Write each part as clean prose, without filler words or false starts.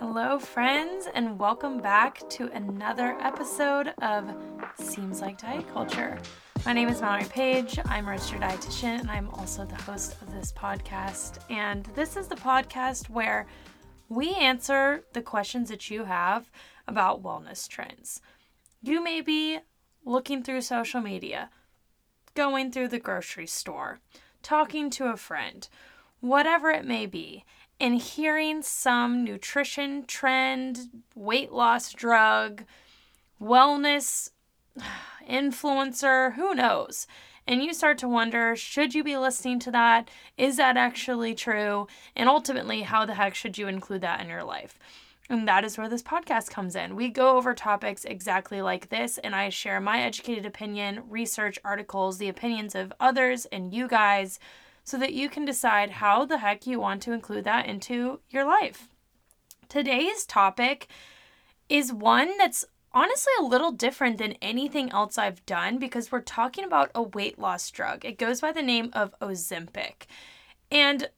Hello, friends, and welcome back to another episode of Seems Like Diet Culture. My name is Mallory Page. I'm a registered dietitian, and I'm also the host of this podcast. And this is the podcast where we answer the questions that you have about wellness trends. You may be looking through social media, going through the grocery store, talking to a friend, whatever it may be, and hearing some nutrition trend, weight loss drug, wellness influencer, who knows? And you start to wonder, should you be listening to that? Is that actually true? And ultimately, how the heck should you include that in your life? And that is where this podcast comes in. We go over topics exactly like this, and I share my educated opinion, research, articles, the opinions of others and you guys, so that you can decide how the heck you want to include that into your life. Today's topic is one that's honestly a little different than anything else I've done because we're talking about a weight loss drug. It goes by the name of Ozempic. And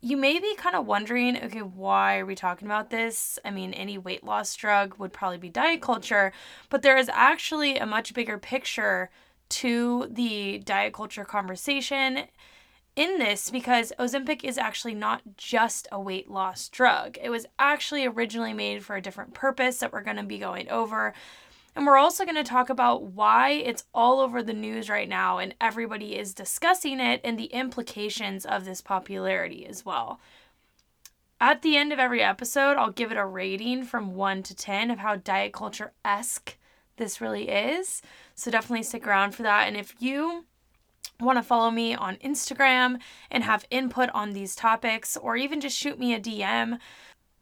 you may be kind of wondering, okay, why are we talking about this? I mean, any weight loss drug would probably be diet culture, but there is actually a much bigger picture to the diet culture conversation in this, because Ozempic is actually not just a weight loss drug. It was actually originally made for a different purpose that we're going to be going over. And we're also going to talk about why it's all over the news right now and everybody is discussing it and the implications of this popularity as well. At the end of every episode, I'll give it a rating from 1 to 10 of how diet culture-esque this really is. So definitely stick around for that. And if you want to follow me on Instagram and have input on these topics, or even just shoot me a DM.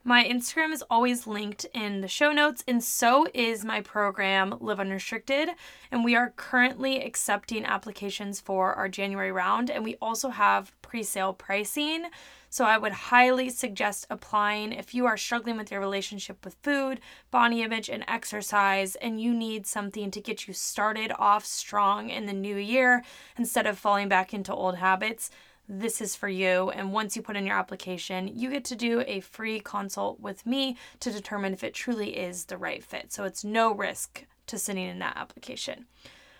My Instagram is always linked in the show notes, and so is my program, Live Unrestricted, and we are currently accepting applications for our January round, and we also have pre-sale pricing, so I would highly suggest applying if you are struggling with your relationship with food, body image, and exercise, and you need something to get you started off strong in the new year instead of falling back into old habits. This is for you. And once you put in your application, you get to do a free consult with me to determine if it truly is the right fit. So it's no risk to sending in that application.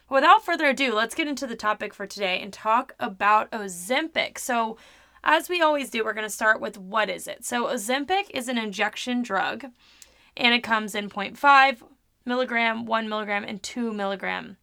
Without further ado, let's get into the topic for today and talk about Ozempic. So as we always do, we're going to start with what is it? So Ozempic is an injection drug, and it comes in 0.5 milligram, 1 milligram, and 2 milligram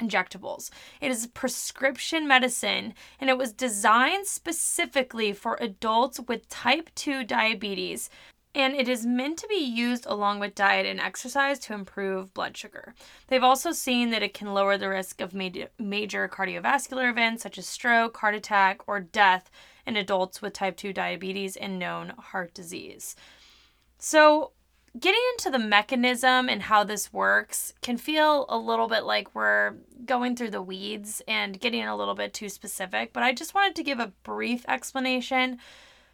injectables. It is prescription medicine, and it was designed specifically for adults with type 2 diabetes, and it is meant to be used along with diet and exercise to improve blood sugar. They've also seen that it can lower the risk of major cardiovascular events such as stroke, heart attack, or death in adults with type 2 diabetes and known heart disease. So getting into the mechanism and how this works can feel a little bit like we're going through the weeds and getting a little bit too specific, but I just wanted to give a brief explanation.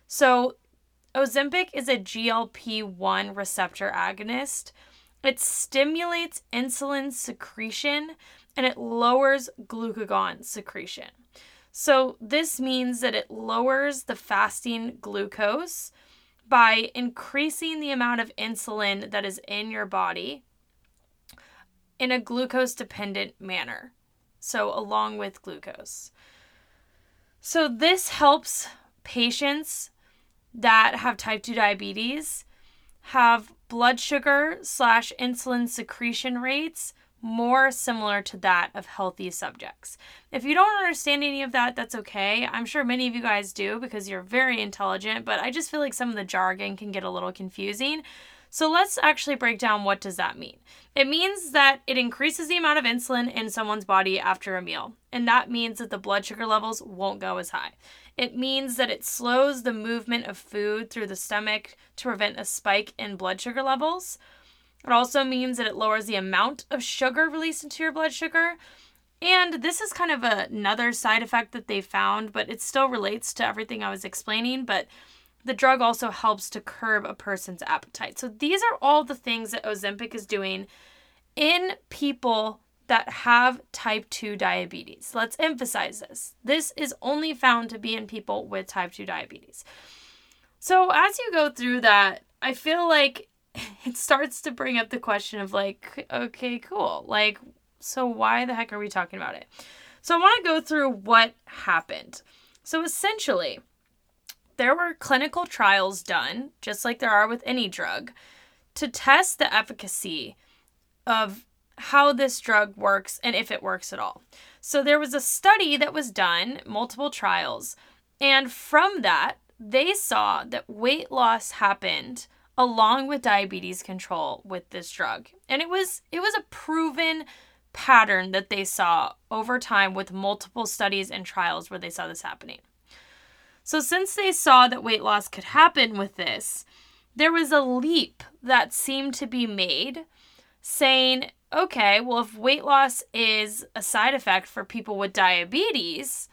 So Ozempic is a GLP-1 receptor agonist. It stimulates insulin secretion, and it lowers glucagon secretion. So this means that it lowers the fasting glucose by increasing the amount of insulin that is in your body in a glucose-dependent manner, so along with glucose. So this helps patients that have type 2 diabetes have blood sugar / insulin secretion rates more similar to that of healthy subjects. If you don't understand any of that, that's okay. I'm sure many of you guys do because you're very intelligent, but I just feel like some of the jargon can get a little confusing. So let's actually break down what does that mean. It means that it increases the amount of insulin in someone's body after a meal, and that means that the blood sugar levels won't go as high. It means that it slows the movement of food through the stomach to prevent a spike in blood sugar levels. It also means that it lowers the amount of sugar released into your blood sugar. And this is kind of another side effect that they found, but it still relates to everything I was explaining. But the drug also helps to curb a person's appetite. So these are all the things that Ozempic is doing in people that have type 2 diabetes. Let's emphasize this. This is only found to be in people with type 2 diabetes. So as you go through that I feel like it starts to bring up the question of, like, okay, cool. Like, so why the heck are we talking about it? So I want to go through what happened. So essentially, there were clinical trials done, just like there are with any drug, to test the efficacy of how this drug works and if it works at all. So there was a study that was done, multiple trials, and from that, they saw that weight loss happened along with diabetes control with this drug. And it was a proven pattern that they saw over time with multiple studies and trials where they saw this happening. So since they saw that weight loss could happen with this, there was a leap that seemed to be made saying, okay, well, if weight loss is a side effect for people with diabetes,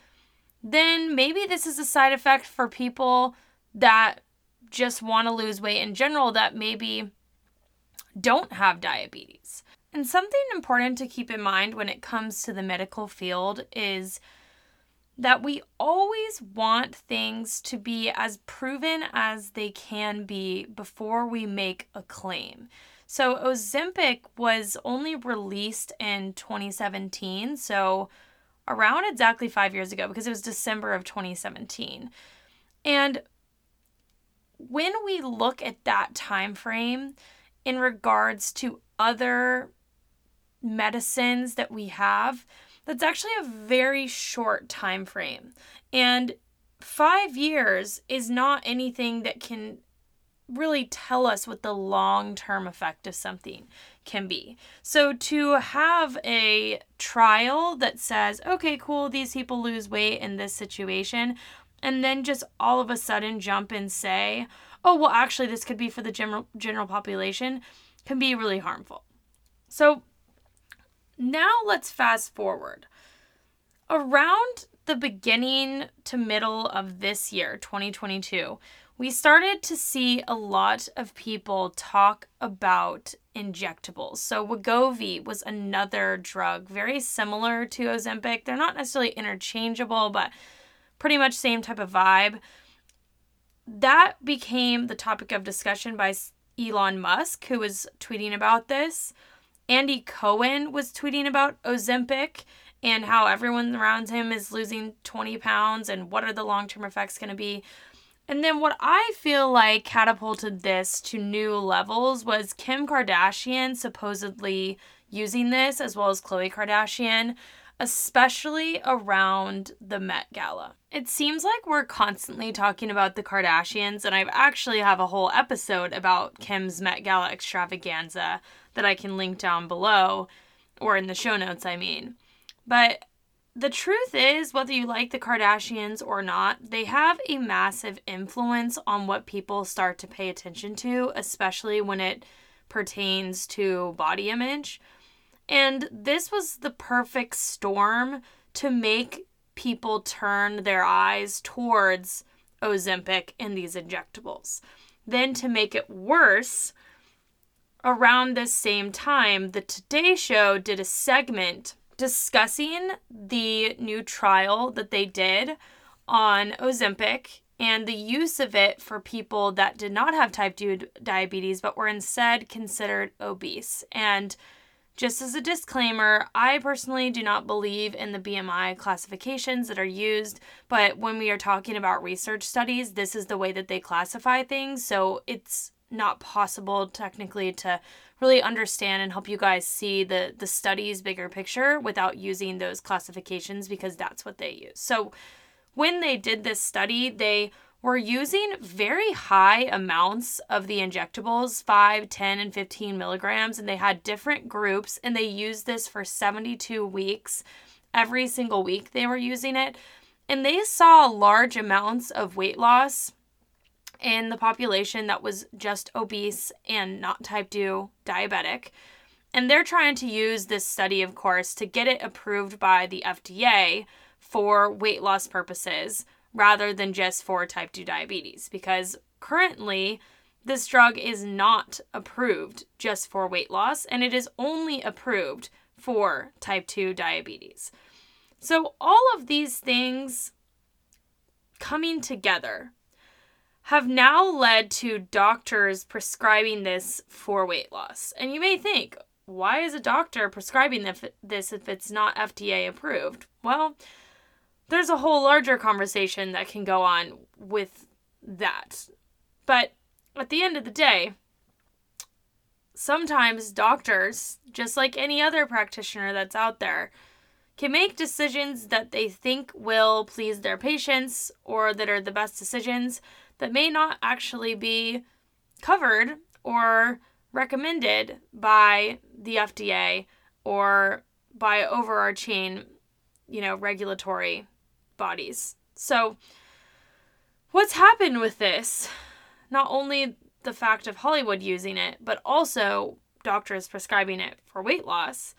then maybe this is a side effect for people that just want to lose weight in general that maybe don't have diabetes. And something important to keep in mind when it comes to the medical field is that we always want things to be as proven as they can be before we make a claim. So Ozempic was only released in 2017, so around exactly 5 years ago, because it was December of 2017. And when we look at that time frame in regards to other medicines that we have, that's actually a very short time frame. And 5 years is not anything that can really tell us what the long-term effect of something can be. So to have a trial that says, okay, cool, these people lose weight in this situation, and then just all of a sudden jump and say, oh, well, actually, this could be for the general population, can be really harmful. So now let's fast forward. Around the beginning to middle of this year, 2022, we started to see a lot of people talk about injectables. So Wegovy was another drug very similar to Ozempic. They're not necessarily interchangeable, but pretty much same type of vibe. That became the topic of discussion by Elon Musk, who was tweeting about this. Andy Cohen was tweeting about Ozempic and how everyone around him is losing 20 pounds and what are the long-term effects going to be. And then what I feel like catapulted this to new levels was Kim Kardashian supposedly using this, as well as Khloe Kardashian, especially around the Met Gala. It seems like we're constantly talking about the Kardashians, and I actually have a whole episode about Kim's Met Gala extravaganza that I can link down below, or in the show notes, I mean. But the truth is, whether you like the Kardashians or not, they have a massive influence on what people start to pay attention to, especially when it pertains to body image. And this was the perfect storm to make people turn their eyes towards Ozempic and these injectables. Then to make it worse, around this same time, the Today Show did a segment discussing the new trial that they did on Ozempic and the use of it for people that did not have type 2 diabetes but were instead considered obese. And just as a disclaimer, I personally do not believe in the BMI classifications that are used, but when we are talking about research studies, this is the way that they classify things, so it's not possible technically to really understand and help you guys see the study's bigger picture without using those classifications, because that's what they use. So when they did this study, they were using very high amounts of the injectables, 5, 10, and 15 milligrams, and they had different groups, and they used this for 72 weeks. Every single week they were using it, and they saw large amounts of weight loss in the population that was just obese and not type 2 diabetic. And they're trying to use this study, of course, to get it approved by the FDA for weight loss purposes rather than just for type 2 diabetes, because currently this drug is not approved just for weight loss, and it is only approved for type 2 diabetes. So all of these things coming together have now led to doctors prescribing this for weight loss. And you may think, why is a doctor prescribing this if it's not FDA approved? Well, there's a whole larger conversation that can go on with that. But at the end of the day, sometimes doctors, just like any other practitioner that's out there, can make decisions that they think will please their patients or that are the best decisions that may not actually be covered or recommended by the FDA or by overarching, regulatory bodies. So what's happened with this, not only the fact of Hollywood using it, but also doctors prescribing it for weight loss,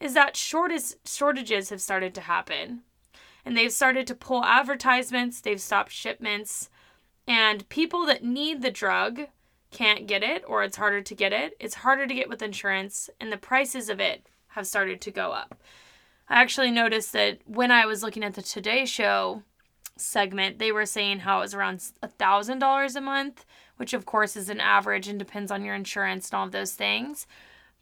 is that shortages have started to happen. And they've started to pull advertisements, they've stopped shipments, and people that need the drug can't get it, or it's harder to get it. It's harder to get with insurance, and the prices of it have started to go up. I actually noticed that when I was looking at the Today Show segment, they were saying how it was around $1,000 a month, which of course is an average and depends on your insurance and all of those things.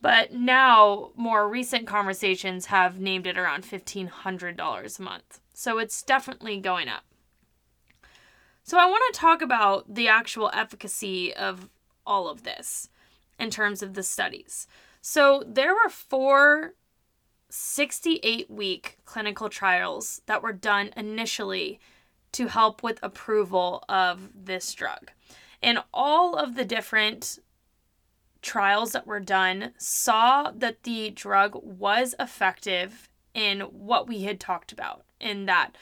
But now, more recent conversations have named it around $1,500 a month. So it's definitely going up. So I want to talk about the actual efficacy of all of this in terms of the studies. So there were 4 68-week clinical trials that were done initially to help with approval of this drug. And all of the different trials that were done saw that the drug was effective in what we had talked about, in that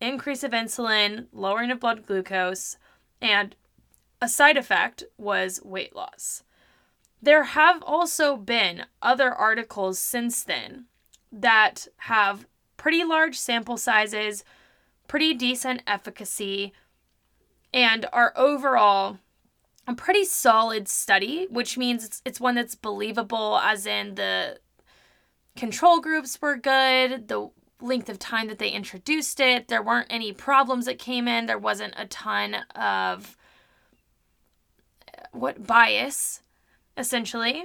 increase of insulin, lowering of blood glucose, and a side effect was weight loss. There have also been other articles since then that have pretty large sample sizes, pretty decent efficacy, and are overall a pretty solid study, which means it's one that's believable, as in the control groups were good, the length of time that they introduced it, there weren't any problems that came in, there wasn't a ton of bias. Essentially,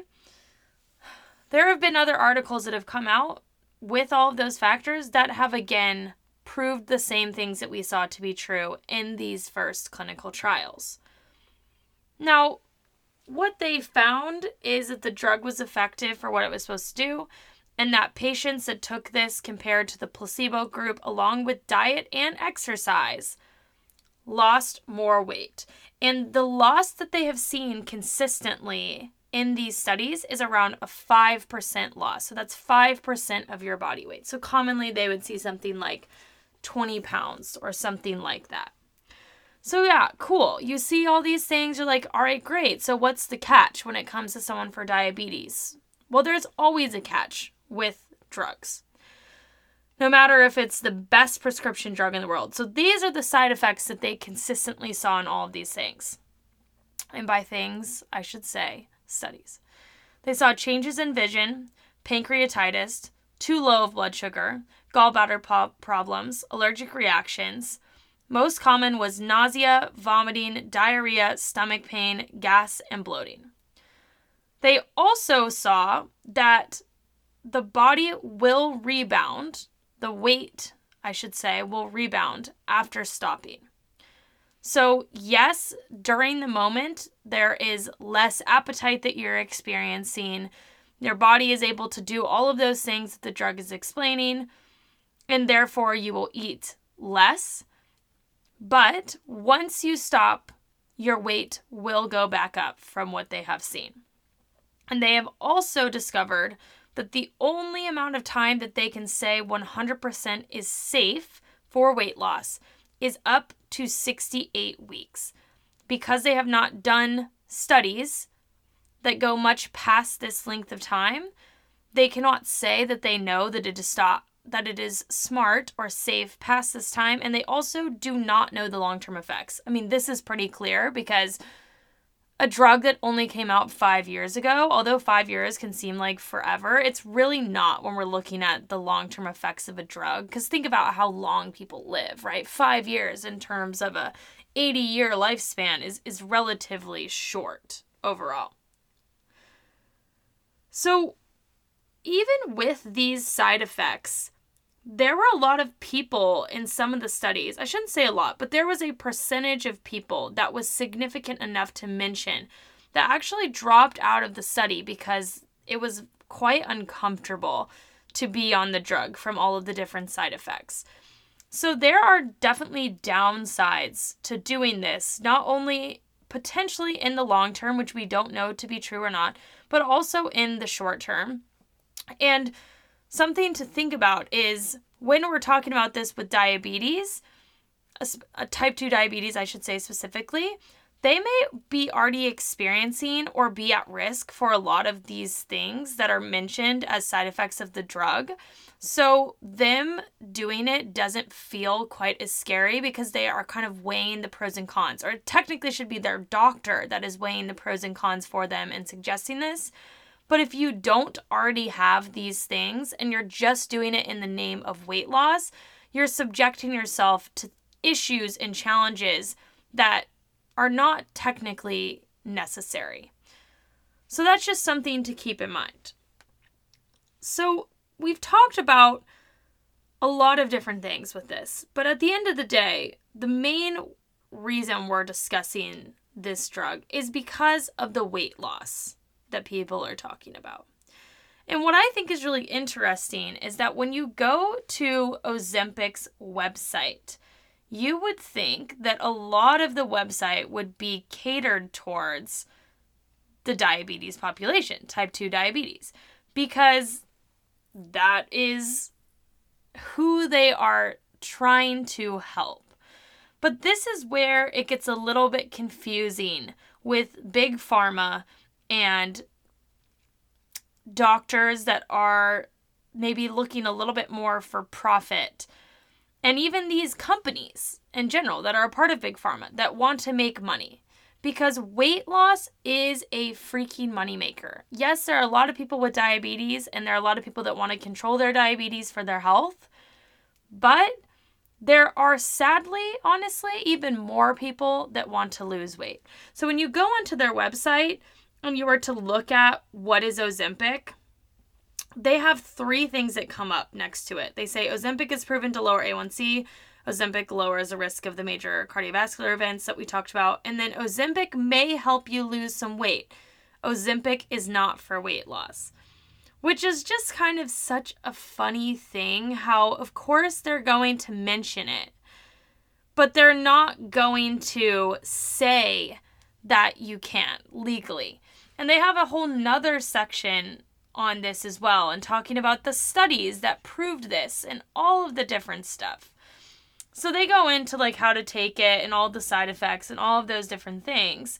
there have been other articles that have come out with all of those factors that have, again, proved the same things that we saw to be true in these first clinical trials. Now, what they found is that the drug was effective for what it was supposed to do, and that patients that took this compared to the placebo group, along with diet and exercise, lost more weight. And the loss that they have seen consistently in these studies is around a 5% loss. So that's 5% of your body weight. So commonly they would see something like 20 pounds or something like that. So yeah, cool. You see all these things, you're like, all right, great. So what's the catch when it comes to someone for diabetes? Well, there's always a catch with drugs, no matter if it's the best prescription drug in the world. So these are the side effects that they consistently saw in all of these things. And by things, I should say studies. They saw changes in vision, pancreatitis, too low of blood sugar, gallbladder problems, allergic reactions. Most common was nausea, vomiting, diarrhea, stomach pain, gas, and bloating. They also saw that the body will rebound. The weight, I should say, will rebound after stopping. So yes, during the moment, there is less appetite that you're experiencing. Your body is able to do all of those things that the drug is explaining, and therefore you will eat less. But once you stop, your weight will go back up from what they have seen. And they have also discovered that the only amount of time that they can say 100% is safe for weight loss is up to 68 weeks. Because they have not done studies that go much past this length of time, they cannot say that they know that it is smart or safe past this time, and they also do not know the long-term effects. I mean, this is pretty clear because a drug that only came out 5 years ago, although 5 years can seem like forever, it's really not when we're looking at the long-term effects of a drug. Because think about how long people live, right? 5 years in terms of a 80-year lifespan is relatively short overall. So even with these side effects, there were a lot of people in some of the studies, I shouldn't say a lot, but there was a percentage of people that was significant enough to mention that actually dropped out of the study because it was quite uncomfortable to be on the drug from all of the different side effects. So there are definitely downsides to doing this, not only potentially in the long term, which we don't know to be true or not, but also in the short term. And something to think about is when we're talking about this with diabetes, a type 2 diabetes, I should say specifically, they may be already experiencing or be at risk for a lot of these things that are mentioned as side effects of the drug. So them doing it doesn't feel quite as scary because they are kind of weighing the pros and cons, or it technically should be their doctor that is weighing the pros and cons for them and suggesting this. But if you don't already have these things and you're just doing it in the name of weight loss, you're subjecting yourself to issues and challenges that are not technically necessary. So that's just something to keep in mind. So we've talked about a lot of different things with this, but at the end of the day, the main reason we're discussing this drug is because of the weight loss that people are talking about. And what I think is really interesting is that when you go to Ozempic's website, you would think that a lot of the website would be catered towards the diabetes population, type 2 diabetes, because that is who they are trying to help. But this is where it gets a little bit confusing with big pharma and doctors that are maybe looking a little bit more for profit, and even these companies in general that are a part of big pharma that want to make money, because weight loss is a freaking moneymaker. Yes, there are a lot of people with diabetes and there are a lot of people that want to control their diabetes for their health, but there are sadly, honestly, even more people that want to lose weight. So when you go onto their website, when you were to look at what is Ozempic, they have three things that come up next to it. They say Ozempic is proven to lower A1C, Ozempic lowers the risk of the major cardiovascular events that we talked about, and then Ozempic may help you lose some weight. Ozempic is not for weight loss, which is just kind of such a funny thing how, of course, they're going to mention it, but they're not going to say that you can't legally. And they have a whole nother section on this as well, and talking about the studies that proved this and all of the different stuff. So they go into like how to take it and all the side effects and all of those different things.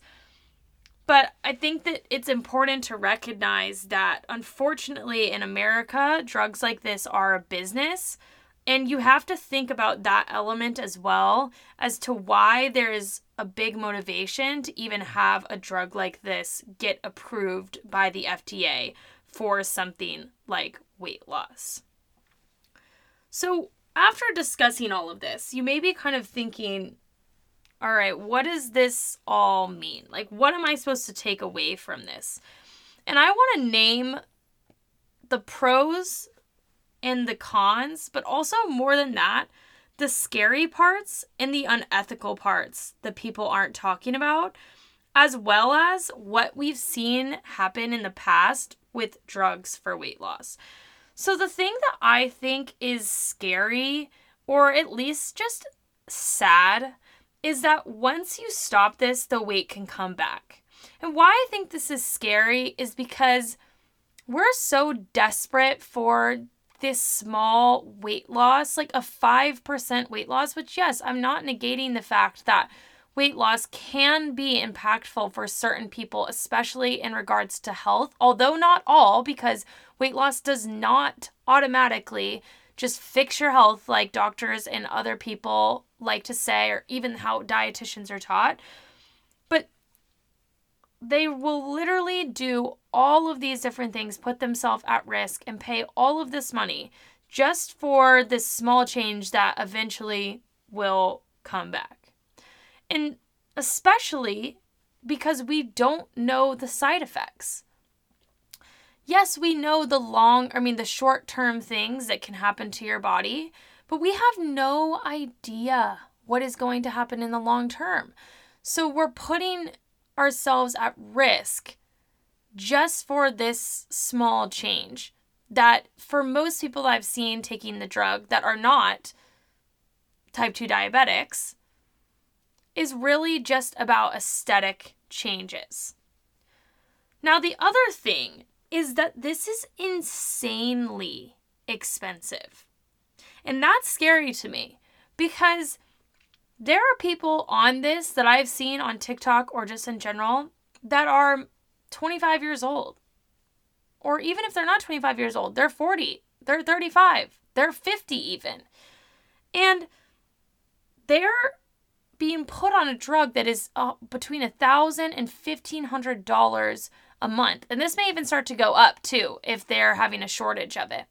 But I think that it's important to recognize that unfortunately in America, drugs like this are a business, and you have to think about that element as well as to why there is a big motivation to even have a drug like this get approved by the FDA for something like weight loss. So after discussing all of this, you may be kind of thinking, all right, what does this all mean? Like, what am I supposed to take away from this? And I want to name the pros and the cons, but also more than that, the scary parts and the unethical parts that people aren't talking about, as well as what we've seen happen in the past with drugs for weight loss. So the thing that I think is scary, or at least just sad, is that once you stop this, the weight can come back. And why I think this is scary is because we're so desperate for this small weight loss, like a 5% weight loss, which yes, I'm not negating the fact that weight loss can be impactful for certain people, especially in regards to health, although not all, because weight loss does not automatically just fix your health like doctors and other people like to say, or even how dietitians are taught. But they will literally do all of these different things, put themselves at risk, and pay all of this money just for this small change that eventually will come back. And especially because we don't know the side effects. Yes, we know the short-term things that can happen to your body, but we have no idea what is going to happen in the long term. So we're putting ourselves at risk just for this small change that for most people I've seen taking the drug that are not type 2 diabetics is really just about aesthetic changes. Now, the other thing is that this is insanely expensive. And that's scary to me because there are people on this that I've seen on TikTok or just in general that are 25 years old. Or even if they're not 25 years old, they're 40, they're 35, they're 50 even. And they're being put on a drug that is between $1,000 and $1,500 a month. And this may even start to go up too if they're having a shortage of it.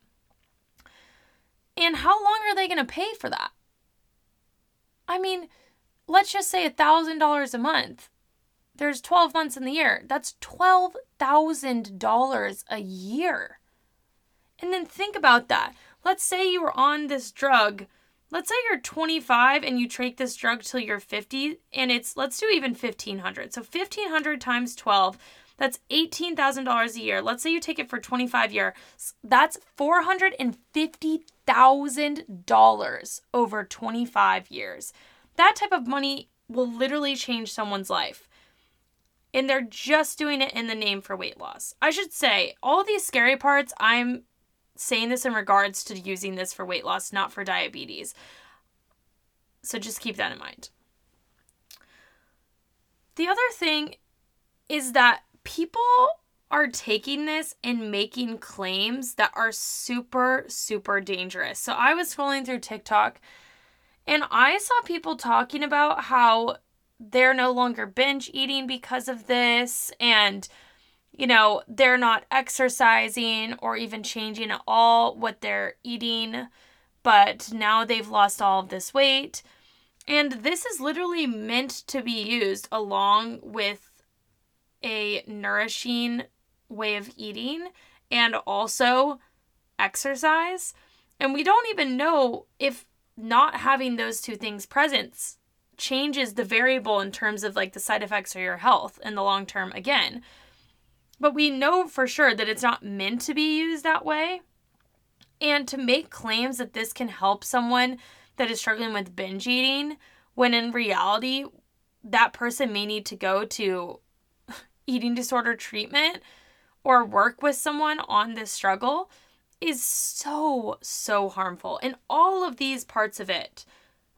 And how long are they going to pay for that? I mean, let's just say $1,000 a month. There's 12 months in the year. That's $12,000 a year. And then think about that. Let's say you were on this drug. Let's say you're 25 and you take this drug till you're 50, and let's do even 1,500. So 1,500 times 12, that's $18,000 a year. Let's say you take it for 25 years. That's $450,000 over 25 years. That type of money will literally change someone's life. And they're just doing it in the name for weight loss. I should say, all these scary parts, I'm saying this in regards to using this for weight loss, not for diabetes. So just keep that in mind. The other thing is that people are taking this and making claims that are super, super dangerous. So I was scrolling through TikTok and I saw people talking about how they're no longer binge eating because of this, and, you know, they're not exercising or even changing at all what they're eating, but now they've lost all of this weight. And this is literally meant to be used along with a nourishing way of eating and also exercise. And we don't even know if not having those two things present changes the variable in terms of like the side effects or your health in the long term again. But we know for sure that it's not meant to be used that way. And to make claims that this can help someone that is struggling with binge eating, when in reality, that person may need to go to eating disorder treatment or work with someone on this struggle is so, so harmful. And all of these parts of it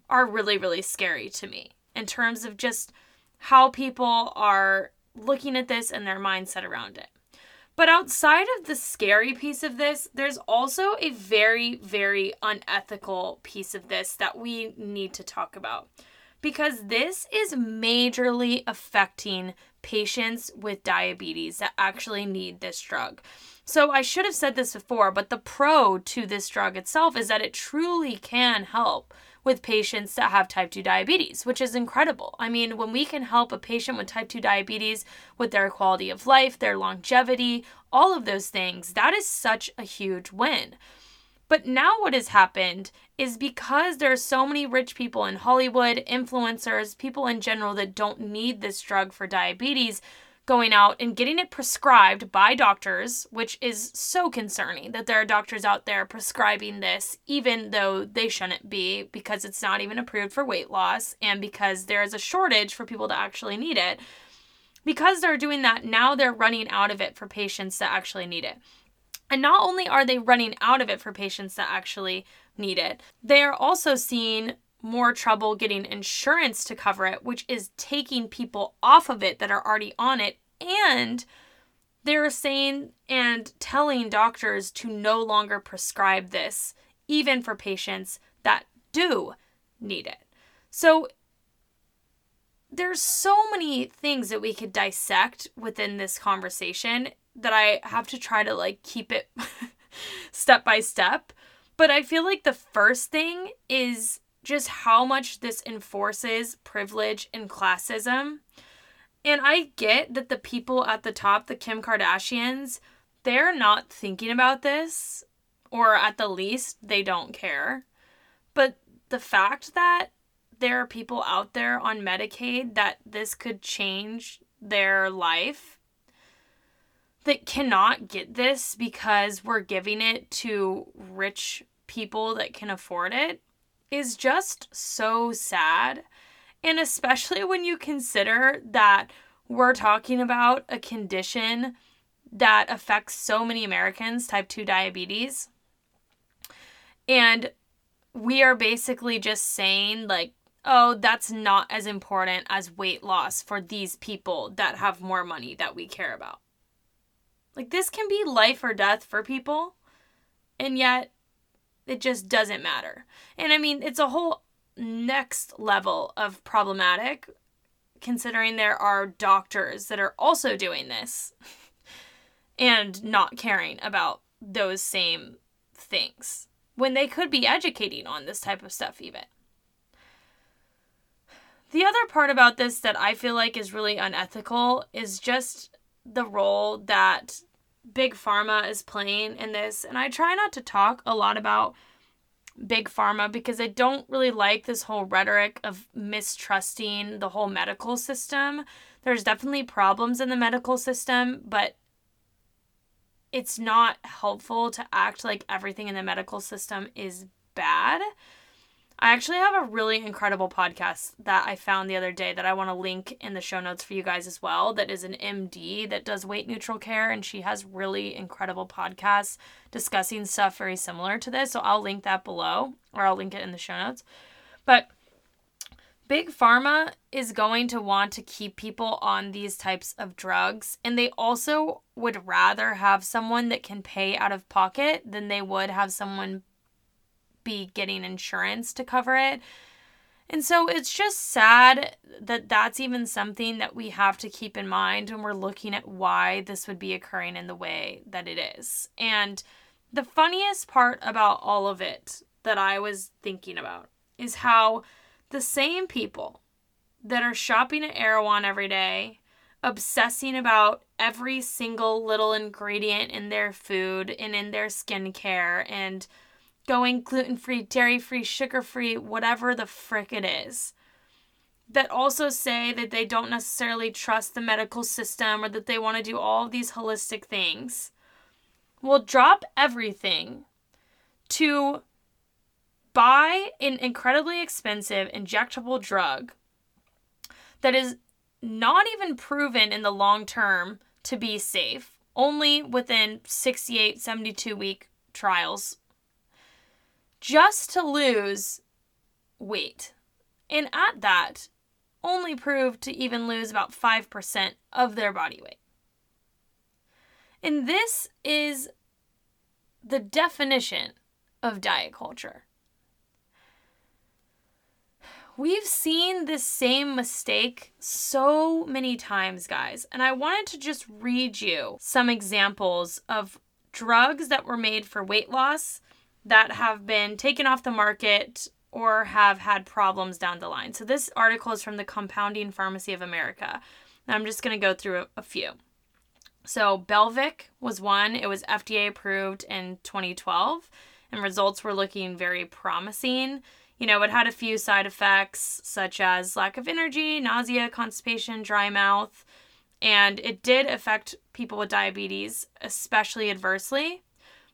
are really, really scary to me in terms of just how people are looking at this and their mindset around it. But outside of the scary piece of this, there's also a very, very unethical piece of this that we need to talk about, because this is majorly affecting patients with diabetes that actually need this drug. So I should have said this before, but the pro to this drug itself is that it truly can help with patients that have type 2 diabetes, which is incredible. I mean, when we can help a patient with type 2 diabetes with their quality of life, their longevity, all of those things, that is such a huge win. But now what has happened is because there are so many rich people in Hollywood, influencers, people in general that don't need this drug for diabetes, going out and getting it prescribed by doctors, which is so concerning that there are doctors out there prescribing this, even though they shouldn't be, because it's not even approved for weight loss and because there is a shortage for people to actually need it. Because they're doing that, now they're running out of it for patients that actually need it. And not only are they running out of it for patients that actually need it, they are also seeing more trouble getting insurance to cover it, which is taking people off of it that are already on it. And they're saying and telling doctors to no longer prescribe this, even for patients that do need it. So there's so many things that we could dissect within this conversation that I have to try to like keep it step by step. But I feel like the first thing is just how much this enforces privilege and classism. And I get that the people at the top, the Kim Kardashians, they're not thinking about this, or at the least, they don't care. But the fact that there are people out there on Medicaid that this could change their life, that cannot get this because we're giving it to rich people that can afford it, is just so sad. And especially when you consider that we're talking about a condition that affects so many Americans, type 2 diabetes. And we are basically just saying, like, oh, that's not as important as weight loss for these people that have more money that we care about. Like, this can be life or death for people, and yet it just doesn't matter. And I mean, it's a whole next level of problematic, considering there are doctors that are also doing this and not caring about those same things when they could be educating on this type of stuff even. The other part about this that I feel like is really unethical is just the role that Big Pharma is playing in this. And I try not to talk a lot about Big Pharma because I don't really like this whole rhetoric of mistrusting the whole medical system. There's definitely problems in the medical system, but it's not helpful to act like everything in the medical system is bad. I actually have a really incredible podcast that I found the other day that I want to link in the show notes for you guys as well, that is an MD that does weight neutral care, and she has really incredible podcasts discussing stuff very similar to this. So I'll link that below, or I'll link it in the show notes. But Big Pharma is going to want to keep people on these types of drugs, and they also would rather have someone that can pay out of pocket than they would have someone be getting insurance to cover it. And so it's just sad that that's even something that we have to keep in mind when we're looking at why this would be occurring in the way that it is. And the funniest part about all of it that I was thinking about is how the same people that are shopping at Erewhon every day, obsessing about every single little ingredient in their food and in their skincare, and going gluten-free, dairy-free, sugar-free, whatever the frick it is, that also say that they don't necessarily trust the medical system or that they want to do all of these holistic things, will drop everything to buy an incredibly expensive injectable drug that is not even proven in the long term to be safe, only within 68, 72-week trials, just to lose weight. And at that, only proved to even lose about 5% of their body weight. And this is the definition of diet culture. We've seen this same mistake so many times, guys. And I wanted to just read you some examples of drugs that were made for weight loss that have been taken off the market or have had problems down the line. So this article is from the Compounding Pharmacy of America. And I'm just going to go through a few. So Belvic was one. It was FDA approved in 2012, and results were looking very promising. You know, it had a few side effects such as lack of energy, nausea, constipation, dry mouth, and it did affect people with diabetes, especially adversely.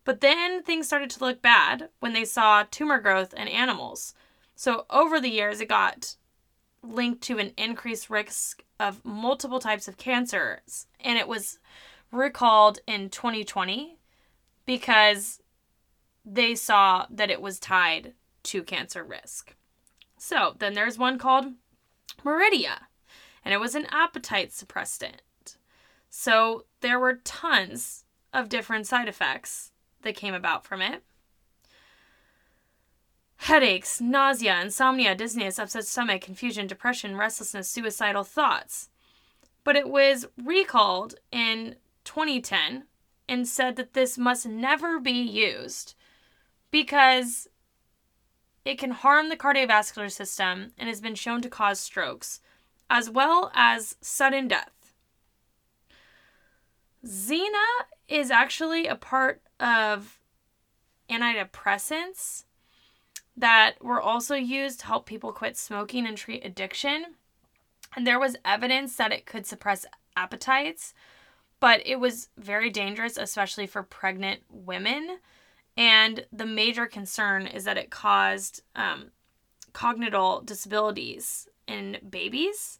But then things started to look bad when they saw tumor growth in animals. So over the years, it got linked to an increased risk of multiple types of cancers. And it was recalled in 2020 because they saw that it was tied to cancer risk. So then there's one called Meridia, and it was an appetite suppressant. So there were tons of different side effects that came about from it. Headaches, nausea, insomnia, dizziness, upset stomach, confusion, depression, restlessness, suicidal thoughts. But it was recalled in 2010 and said that this must never be used because It can harm the cardiovascular system and has been shown to cause strokes, as well as sudden death. Xena is actually a part of antidepressants that were also used to help people quit smoking and treat addiction. And there was evidence that it could suppress appetites, but it was very dangerous, especially for pregnant women. And the major concern is that it caused congenital disabilities in babies.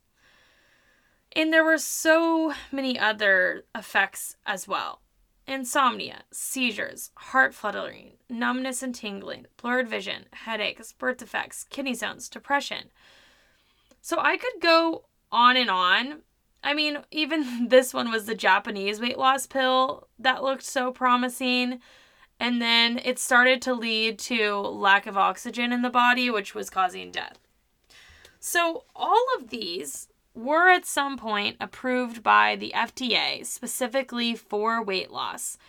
And there were so many other effects as well. Insomnia, seizures, heart fluttering, numbness and tingling, blurred vision, headaches, birth defects, kidney stones, depression. So I could go on and on. I mean, even this one was the Japanese weight loss pill that looked so promising. And then it started to lead to lack of oxygen in the body, which was causing death. So all of these were at some point approved by the FDA specifically for weight loss.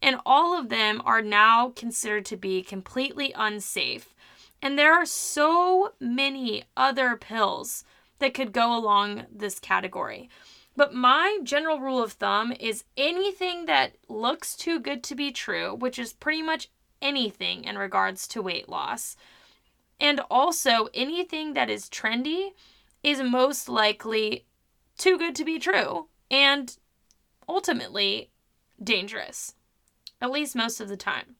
And all of them are now considered to be completely unsafe. And there are so many other pills that could go along this category. But my general rule of thumb is anything that looks too good to be true, which is pretty much anything in regards to weight loss, and also anything that is trendy is most likely too good to be true and ultimately dangerous, at least most of the time.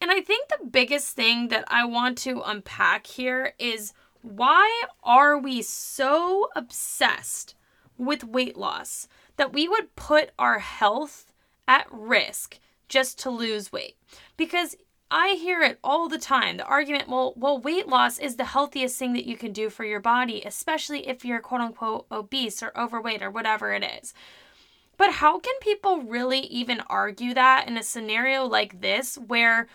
And I think the biggest thing that I want to unpack here is, why are we so obsessed with weight loss that we would put our health at risk just to lose weight? Because I hear it all the time, the argument, well, weight loss is the healthiest thing that you can do for your body, especially if you're quote unquote obese or overweight or whatever it is. But how can people really even argue that in a scenario like this, where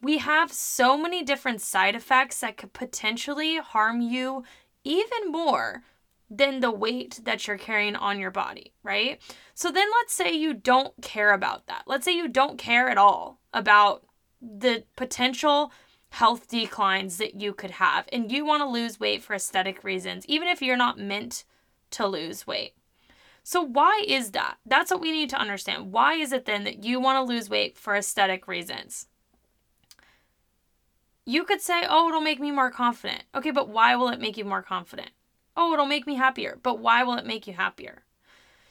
we have so many different side effects that could potentially harm you even more than the weight that you're carrying on your body, right? So then let's say you don't care about that. Let's say you don't care at all about the potential health declines that you could have, and you want to lose weight for aesthetic reasons, even if you're not meant to lose weight. So why is that? That's what we need to understand. Why is it then that you want to lose weight for aesthetic reasons? You could say, oh, it'll make me more confident. Okay, but why will it make you more confident? Oh, it'll make me happier. But why will it make you happier?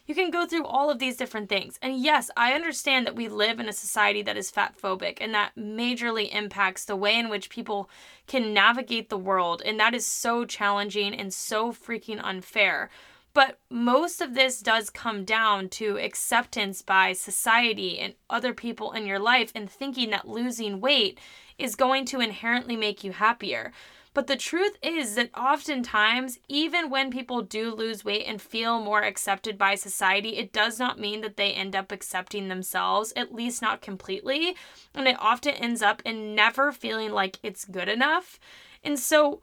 You can go through all of these different things. And yes, I understand that we live in a society that is fat phobic, and that majorly impacts the way in which people can navigate the world. And that is so challenging and so freaking unfair. But most of this does come down to acceptance by society and other people in your life, and thinking that losing weight is going to inherently make you happier. But the truth is that oftentimes, even when people do lose weight and feel more accepted by society, it does not mean that they end up accepting themselves, at least not completely. And it often ends up in never feeling like it's good enough. And so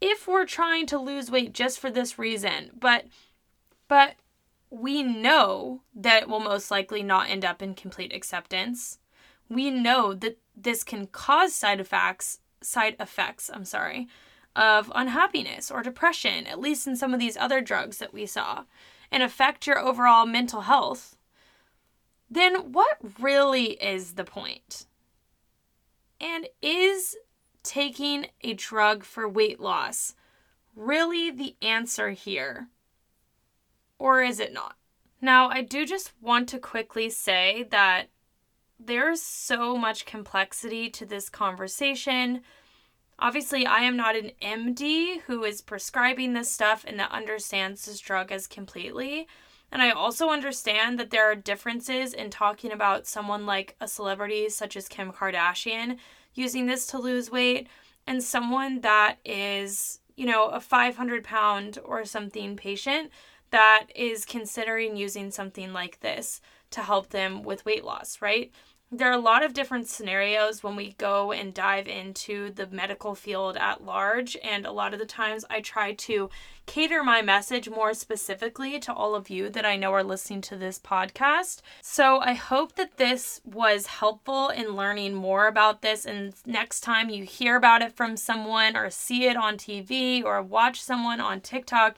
if we're trying to lose weight just for this reason, but we know that it will most likely not end up in complete acceptance. We know that this can cause side effects of unhappiness or depression, at least in some of these other drugs that we saw, and affect your overall mental health, then what really is the point? And is taking a drug for weight loss really the answer here, or is it not? Now, I do just want to quickly say that there's so much complexity to this conversation. Obviously, I am not an MD who is prescribing this stuff and that understands this drug as completely. And I also understand that there are differences in talking about someone like a celebrity such as Kim Kardashian using this to lose weight, and someone that is, you know, a 500-pound or something patient that is considering using something like this to help them with weight loss, right? there are a lot of different scenarios when we go and dive into the medical field at large, and a lot of the times I try to cater my message more specifically to all of you that I know are listening to this podcast. So I hope that this was helpful in learning more about this, and next time you hear about it from someone or see it on TV or watch someone on TikTok,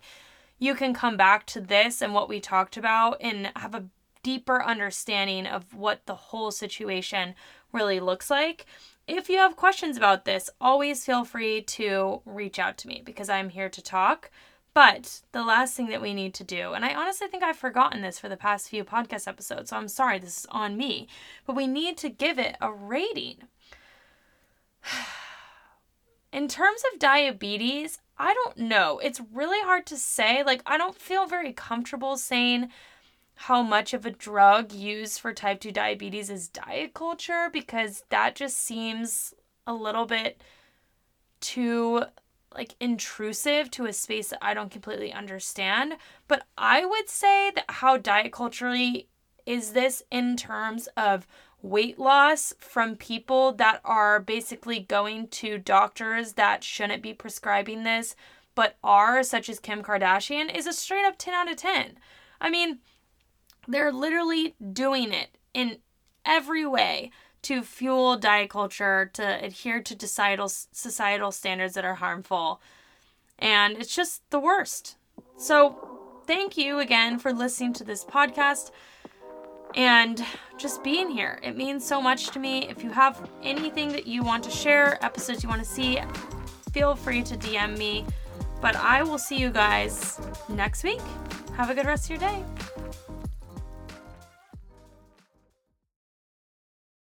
you can come back to this and what we talked about and have a deeper understanding of what the whole situation really looks like. If you have questions about this, always feel free to reach out to me because I'm here to talk. But the last thing that we need to do, and I honestly think I've forgotten this for the past few podcast episodes, so I'm sorry, this is on me, but we need to give it a rating. In terms of diabetes, I don't know. It's really hard to say. Like, I don't feel very comfortable saying how much of a drug used for type 2 diabetes is diet culture, because that just seems a little bit too like intrusive to a space that I don't completely understand. But I would say that how diet culturally is this in terms of weight loss from people that are basically going to doctors that shouldn't be prescribing this but are, such as Kim Kardashian, is a straight up 10 out of 10. I mean, they're literally doing it in every way to fuel diet culture, to adhere to societal standards that are harmful. And it's just the worst. So thank you again for listening to this podcast and just being here. It means so much to me. If you have anything that you want to share, episodes you want to see, feel free to DM me. But I will see you guys next week. Have a good rest of your day.